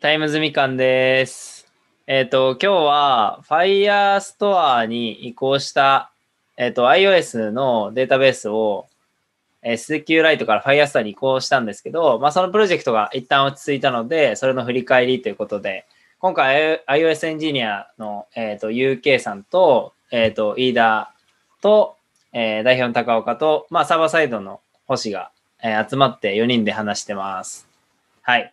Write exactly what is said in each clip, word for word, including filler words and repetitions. タイムズみかんです。えっと、今日は Firestore に移行した、えっと、iOS のデータベースを エスキューライト から Firestore に移行したんですけど、まあ、そのプロジェクトが一旦落ち着いたので、それの振り返りということで、今回 iOS エンジニアの、えっと、ユーケー さんと、えっと、飯田と、えー、代表の高岡と、まあ、サーバーサイドの星が、えー、集まってよにんで話してます。はい。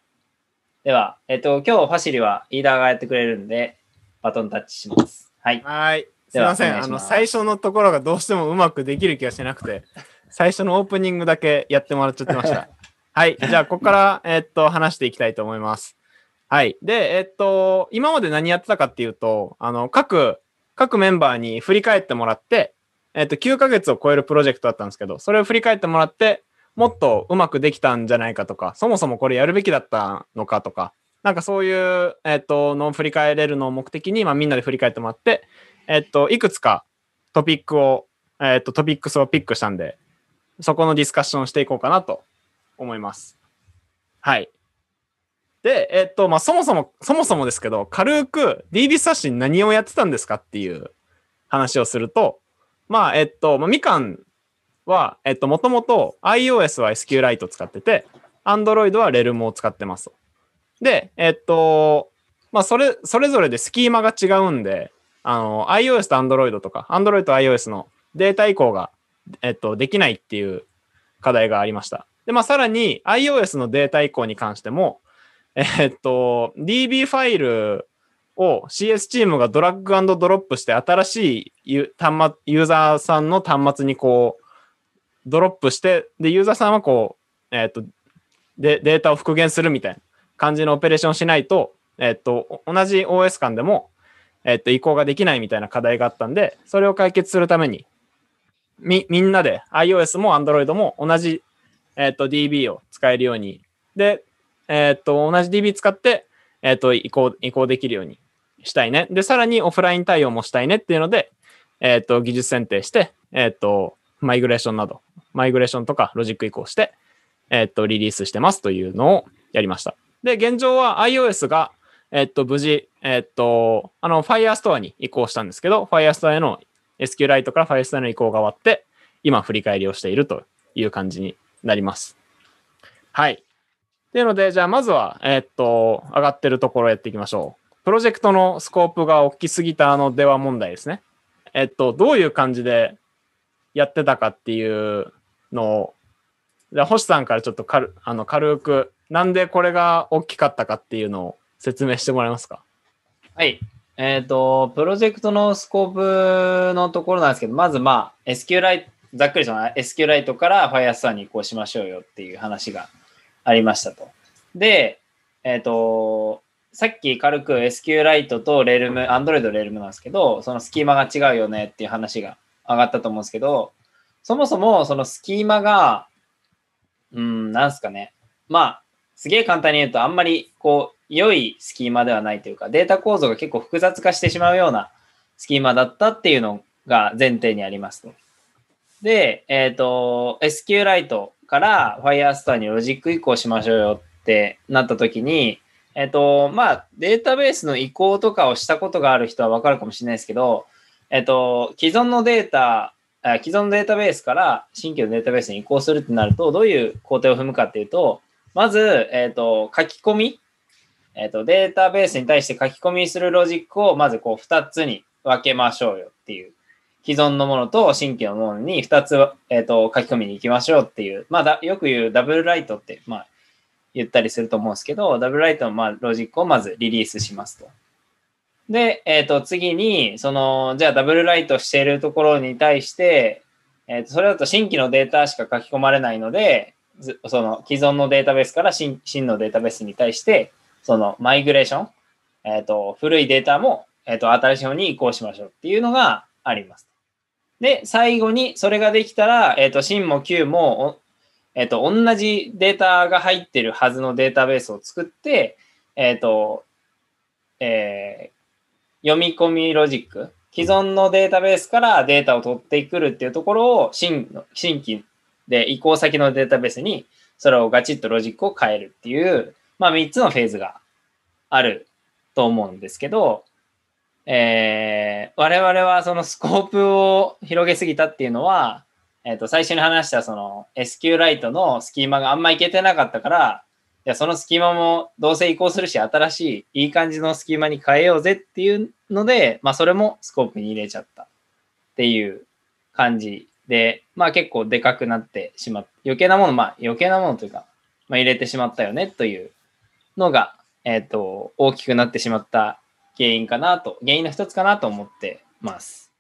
では、えっと、今日ファシリは飯田がやってくれるんで、バトンタッチします。はい。はい。すいません。あの、最初のところがどうしてもうまくできる気がしなくて、最初のオープニングだけやってもらっちゃってました。はい。じゃあ、ここから、えっと、話していきたいと思います。はい。で、えっと、今まで何やってたかっていうと、あの、各、各メンバーに振り返ってもらって、えっと、きゅうかげつを超えるプロジェクトだったんですけど、それを振り返ってもらって、もっとうまくできたんじゃないかとか、そもそもこれやるべきだったのかとか、なんかそういう、えっと、のを振り返れるのを目的に、まあ、みんなで振り返ってもらって、えっと、いくつかトピックを、えっと、トピックスをピックしたんで、そこのディスカッションをしていこうかなと思います。はい。で、えっと、まあ、そもそも、そもそもですけど、軽く ディービー 刷新何をやってたんですかっていう話をすると、まあ、えっと、まあ、みかん、は、えっと、もともと iOS は エスキューライト を使ってて、Android は Realm を使ってます。で、えっと、まあ、それ、それぞれでスキーマが違うんで、あの、iOS と Android とか、Android と iOS のデータ移行が、えっと、できないっていう課題がありました。で、まあ、さらに iOS のデータ移行に関しても、えっと、ディービー ファイルを シーエス チームがドラッグ&ドロップして、新しい端末、ユーザーさんの端末にこう、ドロップして、で、ユーザーさんはこう、えっと、で、データを復元するみたいな感じのオペレーションをしないと、えっと、同じ オーエス 間でも、えっと、移行ができないみたいな課題があったんで、それを解決するために、み、みんなで iOS も Android も同じ、えっと、ディービー を使えるように、で、えっと、同じ ディービー 使って、えっと、移行、移行できるようにしたいね。で、さらにオフライン対応もしたいねっていうので、えっと、技術選定して、えっと、マイグレーションなど、マイグレーションとかロジック移行して、えっと、リリースしてますというのをやりました。で、現状は iOS が、えっと、無事、えっと、あの、Firestore に移行したんですけど、Firestore への エスキューライト から Firestore への移行が終わって、今、振り返りをしているという感じになります。はい。というので、じゃあ、まずは、えっと、上がってるところをやっていきましょう。プロジェクトのスコープが大きすぎたのでは問題ですね。えっと、どういう感じで、やってたかっていうのを、星さんからちょっと軽、あの軽く、なんでこれが大きかったかっていうのを説明してもらえますか。はい。えっ、ー、と、プロジェクトのスコープのところなんですけど、まずまあ、エスキューライト、ざっくりその エスキューライト から Firestore に移行しましょうよっていう話がありましたと。で、えっ、ー、と、さっき軽く エスキューライト と Realm、Android Realm なんですけど、そのスキーマが違うよねっていう話が上がったと思うんですけど、そもそもそのスキーマが、うん、なんすかね。まあ、すげえ簡単に言うと、あんまりこう、良いスキーマではないというか、データ構造が結構複雑化してしまうようなスキーマだったっていうのが前提にありますと。で、えっと、エスキューライト から Firestore にロジック移行しましょうよってなった時に、えっと、まあ、データベースの移行とかをしたことがある人はわかるかもしれないですけど、えっと、既存のデータ、既存のデータベースから新規のデータベースに移行するってなると、どういう工程を踏むかっていうと、まず、えっと、書き込み、えっと、データベースに対して書き込みするロジックを、まずこう、ふたつに分けましょうよっていう、既存のものと新規のものにふたつ、えっと、書き込みに行きましょうっていう、まあだ、よく言うダブルライトって、まあ、言ったりすると思うんですけど、ダブルライトの、まあ、ロジックをまずリリースしますと。で、えっと、次に、その、じゃあダブルライトしているところに対して、えっと、それだと新規のデータしか書き込まれないので、その既存のデータベースから 新, 新のデータベースに対して、そのマイグレーション、えっと、古いデータも、えっと、新しい方に移行しましょうっていうのがあります。で、最後にそれができたら、えっと、新も旧も、えっと、同じデータが入ってるはずのデータベースを作って、えっと、えー読み込みロジック、既存のデータベースからデータを取ってくるっていうところを新の、新規で移行先のデータベースにそれをガチッとロジックを変えるっていう、まあみっつのフェーズがあると思うんですけど、えー、我々はそのスコープを広げすぎたっていうのは、えー、と最初に話したその エスキューライト のスキーマがあんまいけてなかったから、いやそのスキーマもどうせ移行するし新しいいい感じのスキーマに変えようぜっていうので、まあ、それもスコープに入れちゃったっていう感じで、まあ、結構でかくなってしまって余計なもの、まあ、余計なものというか、まあ、入れてしまったよねというのが、えー、と大きくなってしまった原因かなと、原因の一つかなと思ってます。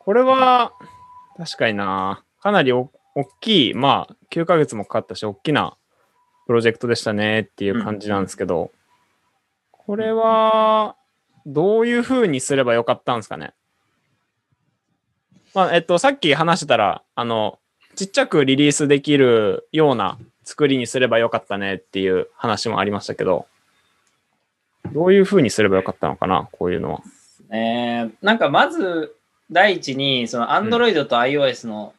これは確かにな、かなりお大きい、まあきゅうかげつもかかったし、大きなプロジェクトでしたねっていう感じなんですけど、うん、これはどういうふうにすればよかったんですかね。まあえっと、さっき話してたら、あの、ちっちゃくリリースできるような作りにすればよかったねっていう話もありましたけど、どういうふうにすればよかったのかな、こういうのは。えー、なんかまず第一に、その Android と iOS の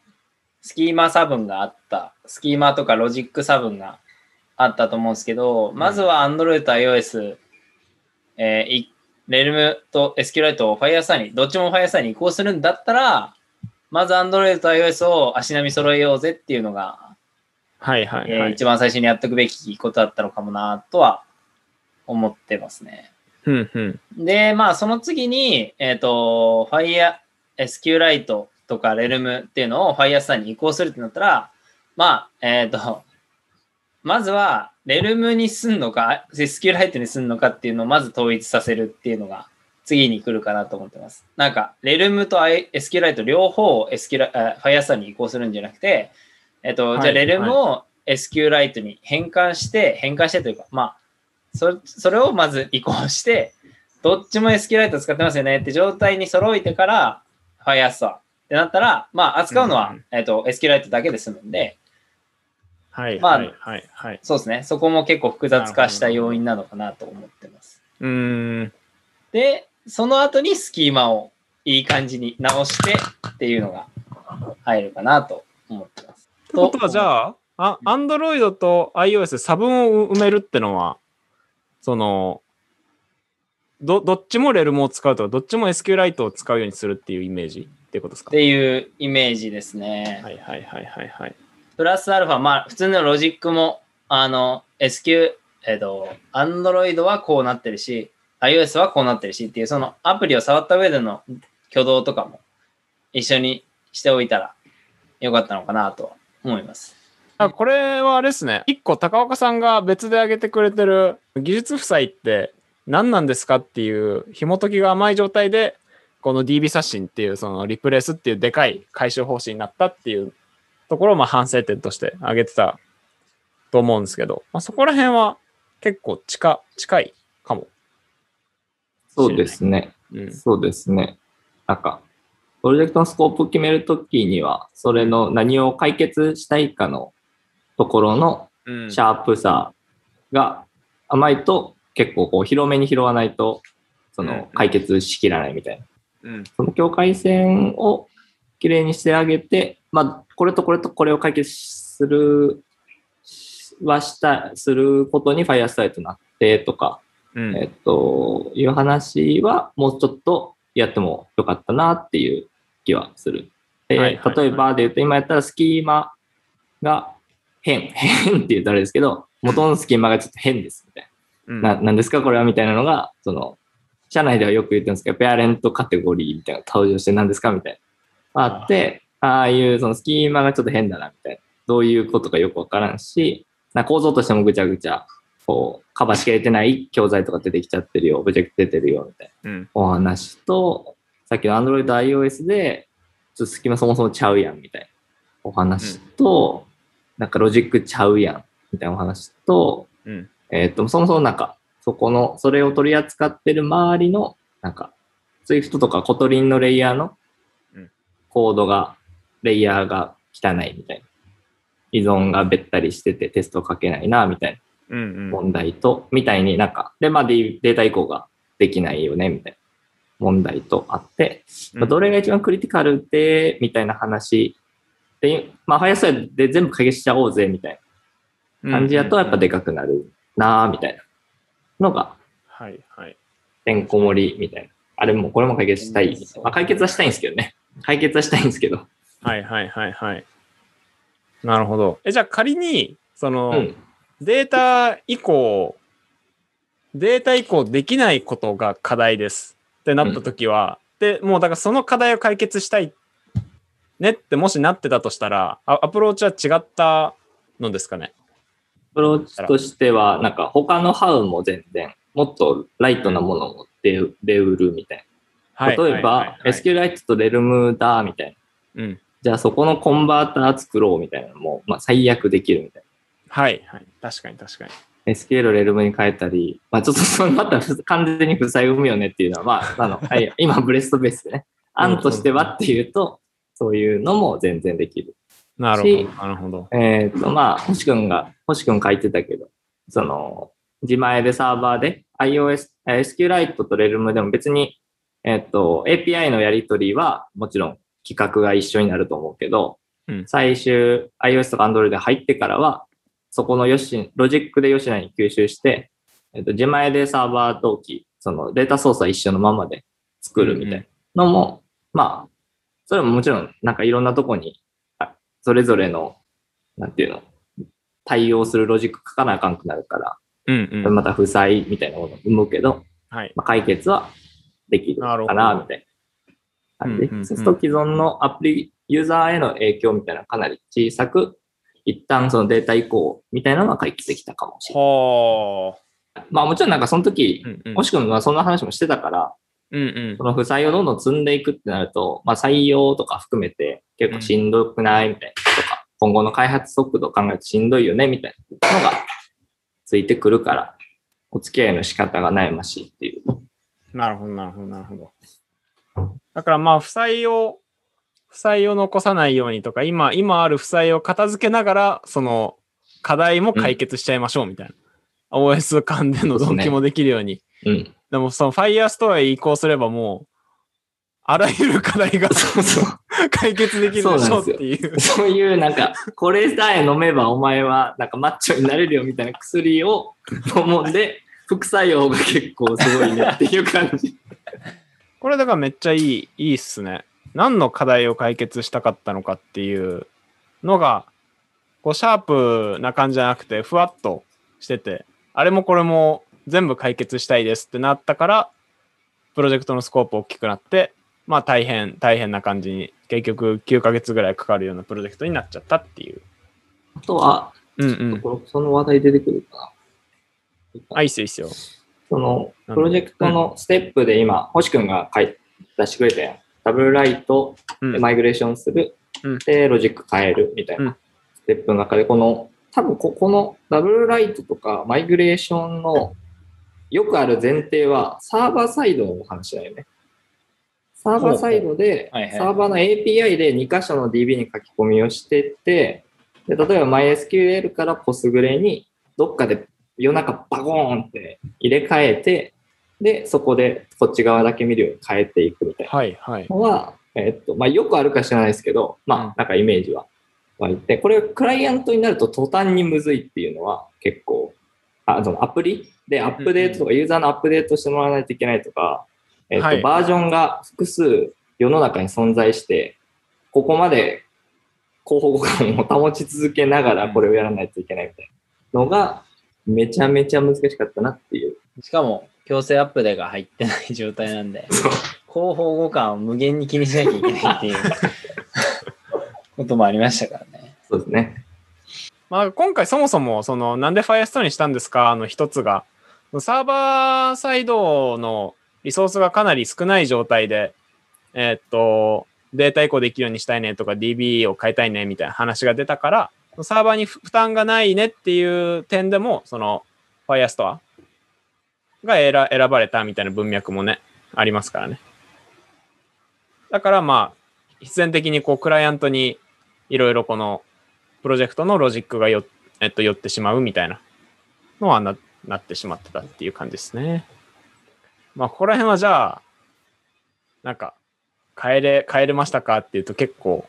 スキーマ差分があった、うん、スキーマとかロジック差分があったと思うんですけど、まずは Android と iOS、えー、Realm と エスキューライト を Firestore に、どっちも Firestore に移行するんだったら、まず Android と iOS を足並み揃えようぜっていうのが、はいはいはい、えー、一番最初にやっとくべきことだったのかもなとは思ってますね。うんうん、で、まあ、その次に、えっと、Fire、エスキューライト とか Realm っていうのを Firestore に移行するってなったら、まあ、えっと、まずは Realm にすんのか、エスキューライト にすんのかっていうのをまず統一させるっていうのが次に来るかなと思ってます。なんか、Realm と エスキューライト 両方を Firestore に移行するんじゃなくて、えっと、はい、じゃあ Realm を エスキューライト に変換して、変換してというか、まあ、そ, それをまず移行して、どっちも エスキューライト 使ってますよねって状態に揃えてから Firestore ってなったら、まあ、扱うのは、うん、えっと、エスキューライト だけで済むんで、はいはいはい、はい、まあ、そうですね。そこも結構複雑化した要因なのかなと思ってます。うーん。で、その後にスキーマをいい感じに直してっていうのが入るかなと思ってます。ということはじゃあ、アンドロイドと iOS 差分を埋めるってのは、その ど, どっちも Realm を使うとか、どっちも エスキューライト を使うようにするっていうイメージっていうことですか？っていうイメージですね。はいはいはいはいはい。プラスアルファ、まあ普通のロジックも、あの、エスキュー、えっと、Android はこうなってるし、iOS はこうなってるしっていう、そのアプリを触った上での挙動とかも一緒にしておいたらよかったのかなと思います。あ、これはあれですね。一個高岡さんが別で挙げてくれてる技術負債って何なんですかっていう紐解きが甘い状態で、この ディービー 刷新っていうそのリプレイスっていうでかい解消方針になったっていうところをまあ反省点として挙げてたと思うんですけど、まあ、そこら辺は結構近、近いかも。そうですね。うん、そうですね。なんかプロジェクトのスコープを決めるときには、それの何を解決したいかのところのシャープさが甘いと結構こう広めに拾わないとその解決しきらないみたいな、うんうん、その境界線をきれいにしてあげて、まあ、これとこれとこれを解決するはしたすることに Firestore となってとか、うん、えっという話はもうちょっとやってもよかったなっていう気はする。で、はいはいはい、例えばで言うと今やったらスキーマが変、変って言うとあれですけど、元のスキーマがちょっと変ですみたいな。うん、な、なんですかこれはみたいなのが、その、社内ではよく言ってるんですけど、ペアレントカテゴリーみたいなのが登場して何ですかみたいな。あって、ああいうそのスキーマがちょっと変だなみたいな。どういうことかよくわからんし、な構造としてもぐちゃぐちゃ、こう、カバーしきれてない教材とか出てきちゃってるよ、オブジェクト出てるよみたいな、うん、お話と、さっきの Android と iOS で、ちょっとスキーマそもそもちゃうやんみたいなお話と、うん、なんかロジックちゃうやんみたいなお話と、うん、えっと、そもそもなんか、そこの、それを取り扱ってる周りの、なんか、Swift とかコトリンのレイヤーのコードが、レイヤーが汚いみたいな。依存がべったりしててテスト書けないな、みたいな問題と、うんうん、みたいになんか、で、まあデータ移行ができないよね、みたいな問題とあって、まあ、どれが一番クリティカルで、みたいな話、で、まあ、Firestoreで全部解決しちゃおうぜ、みたいな感じやと、やっぱでかくなるな、みたいなのがはいはい。てんこ盛りみたいな。あれもこれも解決したい。まあ、解決はしたいんですけどね。解決はしたいんですけど。はいはいはいはい。なるほど。え、じゃあ仮に、その、うん、データ移行、データ移行できないことが課題ですってなったときは、うん、で、もうだからその課題を解決したいねってもしなってたとしたら、アプローチは違ったのですかね。アプローチとしては、なんか他のハウも全然、もっとライトなものを出うるみたいな。例えば、はいはいはいはい、SQLite と Realm だみたいな。うん、じゃあそこのコンバーター作ろうみたいなのも、まあ、最悪できるみたいな。はいはい。確かに確かに。エスキューエル を Realm に変えたり、まあ、ちょっとそのまた完全に負債を生むよねっていうのは、まあ、あのはい、今ブレストベースでね、案としてはっていうと、そういうのも全然できる。なるほど。なるほど。えっと、まあ、星君が、星君書いてたけど、その、自前でサーバーで iOS、SQLite と Realm でも別に、えっと、エーピーアイ のやり取りはもちろん規格が一緒になると思うけど、うん、最終 iOS とか Android で入ってからは、そこのよし、ロジックでよしなに吸収して、えっと、自前でサーバー同期、そのデータ操作一緒のままで作るみたいなのも、うんうん、まあ、それももちろん、なんかいろんなとこに、それぞれの、なんていうの、対応するロジック書かなあかんくなるから、うんうん、また負債みたいなものを生むけど、はいまあ、解決はできるかな、みたいな感じ。そうすると既存のアプリ、ユーザーへの影響みたいなかなり小さく、一旦そのデータ移行みたいなのが解決できたかもしれない。はあ、まあもちろんなんかその時、もしくはそんな話もしてたから、うんうん、その負債をどんどん積んでいくってなると、まあ採用とか含めて結構しんどくないみたいなとか、うん、今後の開発速度を考えてしんどいよねみたいなのがついてくるから、お付き合いの仕方が悩ましいっていう。なるほど、なるほど、なるほど。だからまあ負債を、負債を残さないようにとか、今、今ある負債を片付けながら、その課題も解決しちゃいましょうみたいな。うん、オーエス 間での同期もできるように。うん、でもその Firestore へ移行すればもうあらゆる課題がそうそう解決できるでしょっていうそういうなんかこれさえ飲めばお前はなんかマッチョになれるよみたいな薬を飲んで副作用が結構すごいねっていう感じこれだからめっちゃいいいいっすね。何の課題を解決したかったのかっていうのがこうシャープな感じじゃなくてふわっとしててあれもこれも全部解決したいですってなったから、プロジェクトのスコープ大きくなって、まあ大変、大変な感じに、結局きゅうかげつぐらいかかるようなプロジェクトになっちゃったっていう。あとは、うんうん、とその話題出てくるかな。あ、いいっすよ、いいっすよ。その、プロジェクトのステップで今、うん、星くんが書い出してくれたやん。ダブルライトでマイグレーションする、うん、で、ロジック変えるみたいなステップの中で、この、多分ここのダブルライトとかマイグレーションのよくある前提はサーバーサイドの話だよね。サーバーサイドでサーバーの エーピーアイ でに箇所の ディービー に書き込みをしてって、で例えば MySQL から Postgre にどっかで夜中バゴーンって入れ替えて、で、そこでこっち側だけ見るように変えていくみたいなのは、えっと、まあよくあるか知らないですけど、まあなんかイメージは湧いて、これがクライアントになると途端にむずいっていうのは結構、あそのアプリでアップデートとかユーザーのアップデートしてもらわないといけないとか、えっと、バージョンが複数世の中に存在して、ここまで候補互換を保ち続けながらこれをやらないといけないみたいなのがめちゃめちゃ難しかったなっていう。しかも強制アップデートが入ってない状態なんで、候補互換を無限に気にしなきゃいけないっていうこともありましたからね。そうですね。まあ、今回そもそもそのなんで Firestore にしたんですかの一つがサーバーサイドのリソースがかなり少ない状態でえっとデータ移行できるようにしたいねとか ディービー を変えたいねみたいな話が出たからサーバーに負担がないねっていう点でもその Firestore が選ばれたみたいな文脈もねありますからね。だからまあ必然的にこうクライアントにいろいろこのプロジェクトのロジックがよ、えっと、寄ってしまうみたいなのは な, なってしまってたっていう感じですね。まあ、ここら辺はじゃあ、なんか、変えれ、変えれましたかっていうと結構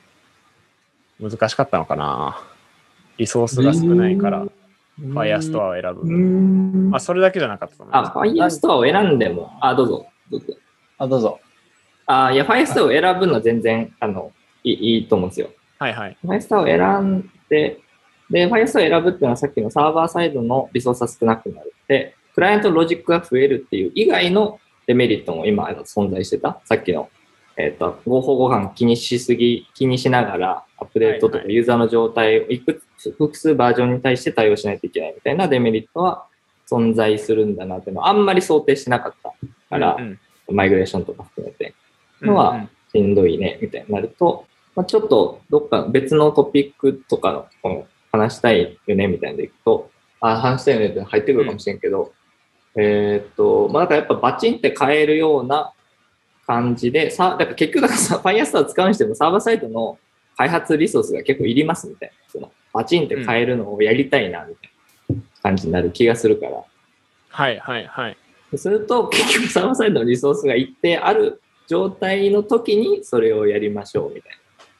難しかったのかな。リソースが少ないから。Firestore を選ぶ。うん、あ、それだけじゃなかったと思います。あ、Firestore を選んでも、あ、どうぞ。どうぞ。あ、どうぞ。あ、いや、Firestore を選ぶのは全然、あの、いい、いいと思うんですよ。はいはい。Firestore を選んで、で、Firestore を選ぶっていうのはさっきのサーバーサイドのリソースが少なくなるって、クライアントのロジックが増えるっていう以外のデメリットも今存在してた。さっきの、えっと、合法互換気にしすぎ、気にしながら、アップデートとかユーザーの状態をいくつ、複数バージョンに対して対応しないといけないみたいなデメリットは存在するんだなっていうのはあんまり想定してなかったから、うんうん、マイグレーションとか含めてのはしんどいねみたいになると、まあ、ちょっとどっか別のトピックとかのこの話したいよねみたいなのでいくと、あ、話したいよねって入ってくるかもしれんけど、うん、えー、っと、まあ、なんかやっぱバチンって変えるような感じで、さ、だから結局だからさ、Firestore 使うにしてもサーバーサイトの開発リソースが結構いりますみたいな、そのバチンって変えるのをやりたいなみたいな感じになる気がするから、うん、はいはいはい、すると結局サーバーサイドのリソースが一定ある状態の時にそれをやりましょうみたいな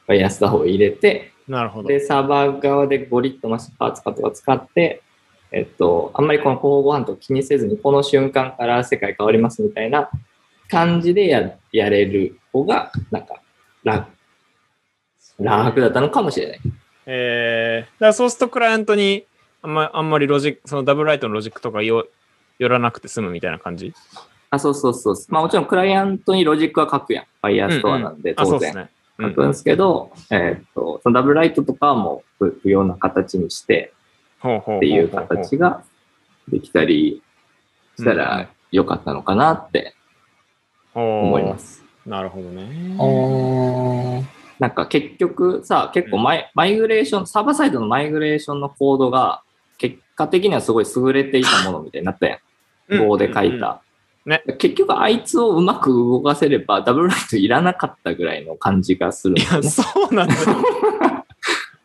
バイアスターを入れて、なるほど、でサーバー側でゴリッとマスパーツとか使って、えっと、あんまりこの交互反応気にせずにこの瞬間から世界変わりますみたいな感じで や, やれる方がなんか楽楽だったのかもしれない。えー、だからそうするとクライアントにあんま、あんまりロジック、そのダブルライトのロジックとかよ寄らなくて済むみたいな感じ？あ、そうそうそう。まあもちろんクライアントにロジックは書くやん。Firestore なんで当然、うんうんね、書くんですけど、うんうん、えー、っと、そのダブルライトとかはもう不要な形にしてっていう形ができたりしたらよかったのかなって思います。うん、なるほどね。あ、なんか結局さ、結構マイ、うん、マイグレーション、サーバーサイドのマイグレーションのコードが結果的にはすごい優れていたものみたいになったやん。Go で書いた、うんうんうんね。結局あいつをうまく動かせればダブルライトいらなかったぐらいの感じがする、ね。いや、そうなんだよ。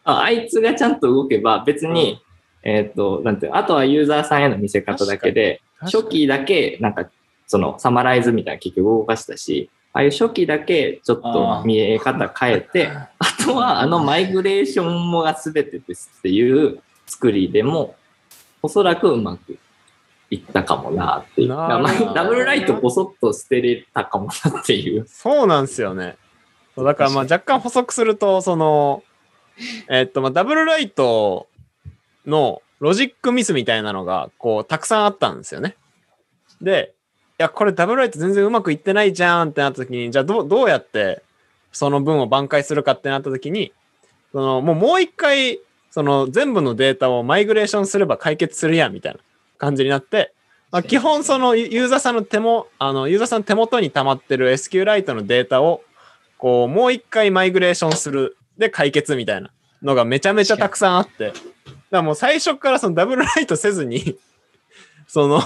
あ, あいつがちゃんと動けば別に、うん、えっ、ー、と、なんていうの、あとはユーザーさんへの見せ方だけで、初期だけなんかそのサマライズみたいな結局動かしたし、ああいう初期だけちょっと見え方変えて、あ, あとはあのマイグレーションもが全てですっていう作りでもおそらくうまくいったかもなっていう。ダブルライトこそっと捨てれたかもなっていう。そうなんですよね。だからまあ若干補足すると、その、えー、っとまあダブルライトのロジックミスみたいなのがこうたくさんあったんですよね。で、いや、これダブルライト全然うまくいってないじゃんってなった時に、じゃあ ど, どうやってその分を挽回するかってなった時に、そのもうもう一回その全部のデータをマイグレーションすれば解決するやんみたいな感じになって、まあ、基本そのユーザーさんの手もあのユーザーさんの手元に溜まってる エスキューライト のデータをこうもう一回マイグレーションするで解決みたいなのがめちゃめちゃたくさんあって、だからもう最初からそのダブルライトせずにその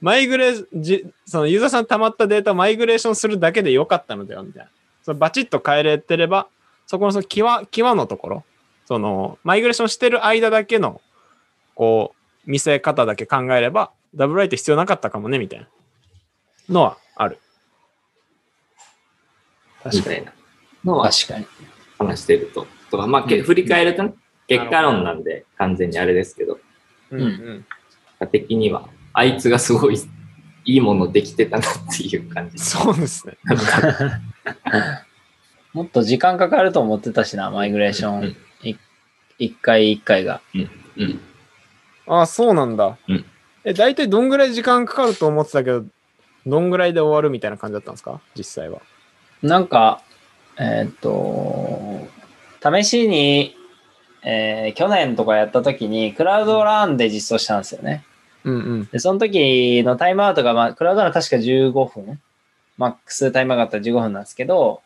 マイグレーそのユーザーさん溜まったデータをマイグレーションするだけで良かったのではみたいな。そのバチッと変えれてれば、そこのその際、際のところ、そのマイグレーションしてる間だけのこう見せ方だけ考えれば、ダブルライト必要なかったかもねみたいなのはある。確かに。のは確かに話してるととか、まあ、うん、振り返ると、ね、結果論なんで完全にあれですけど、うんうん。他的には。あいつがすごいいいものできてたなっていう感じ。そうですね。もっと時間かかると思ってたしな、マイグレーション一、うん、回一回が。うんうん、ああ、そうなんだ、うん。え、大体どんぐらい時間かかると思ってたけど、どんぐらいで終わるみたいな感じだったんですか、実際は。なんか、えー、っと、試しに、えー、去年とかやったときに、クラウドランで実装したんですよね。うんうん、でその時のタイムアウトが、まあ、クラウドの確かじゅうごふんマックスタイムアウトがじゅうごふんなんですけど、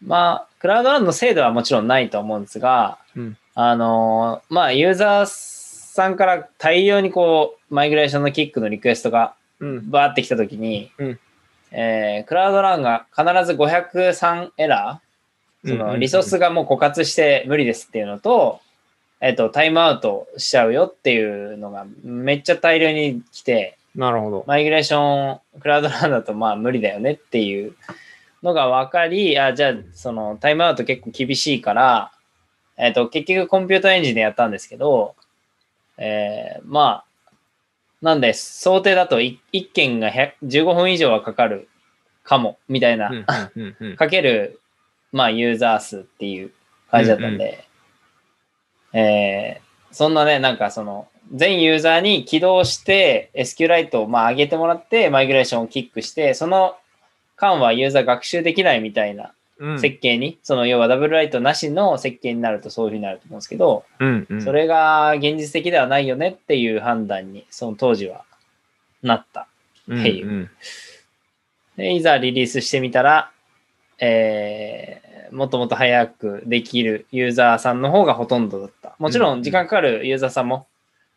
まあクラウドの精度はもちろんないと思うんですが、うん、あのまあユーザーさんから大量にこうマイグレーションのキックのリクエストがバーってきた時に、うんうん、えー、クラウドランが必ずごひゃくさんエラー、そのリソースがもう枯渇して無理ですっていうのと、えっと、タイムアウトしちゃうよっていうのがめっちゃ大量に来て、なるほど、マイグレーションクラウドランだとまあ無理だよねっていうのが分かり、あ、じゃあそのタイムアウト結構厳しいから、えっと、結局コンピューターエンジンでやったんですけど、えー、まあ、なんです。想定だといっけんがじゅうごふん以上はかかるかも、みたいな、うんうんうん、かける、まあ、ユーザー数っていう感じだったんで、うんうん、えー、そんなね、なんかその、全ユーザーに起動して、エスキューライト をまあ上げてもらって、マイグレーションをキックして、その間はユーザー学習できないみたいな設計に、うん、その要はダブルライトなしの設計になるとそういうふうになると思うんですけど、うんうん、それが現実的ではないよねっていう判断に、その当時はなったっていう。うんうん、でいざリリースしてみたら、えー、もっともっと早くできるユーザーさんの方がほとんどだった。もちろん時間かかるユーザーさんも、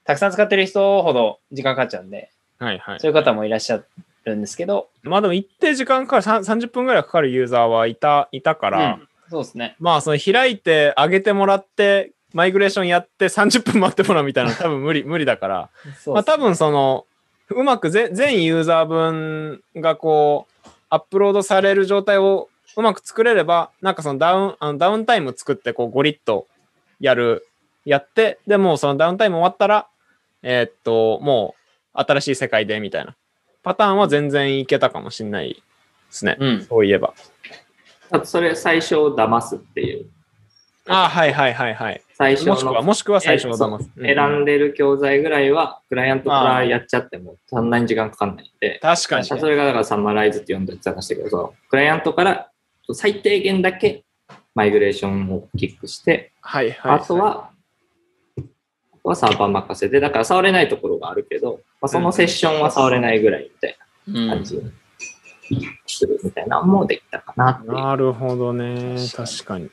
たくさん使ってる人ほど時間かかっちゃうんで、はいはい、そういう方もいらっしゃるんですけど、まあでも一定時間かかるさんじゅっぷんぐらいかかるユーザーはいた、いたから、うん、そうですね。まあその開いて上げてもらってマイグレーションやってさんじゅっぷん待ってもらうみたいなの多分無理無理だから、そうっすね、まあ多分そのうまくぜ全ユーザー分がこうアップロードされる状態をうまく作れれば、なんかそのダウンあのダウンタイム作ってこうゴリッとやるやってでもうそのダウンタイム終わったらえー、っと、もう新しい世界でみたいなパターンは全然いけたかもしれないですね、うん、そういえば。あとそれ最初を騙すっていう。ああ、はいはいはいはい。最初のもしくは、もしくは最初を騙す、うん。選んでる教材ぐらいは、クライアントからやっちゃっても、そんなに時間かかんないんで。確かに。それがだからサマライズって呼んだやつ話したけど、そのクライアントから最低限だけマイグレーションをキックして、はいはいはい、あとは、はサーバー任せで、だから触れないところがあるけど、まあ、そのセッションは触れないぐらいみたいな感じをするみたいなのもできたかなっていう、うん。なるほどね。確かに。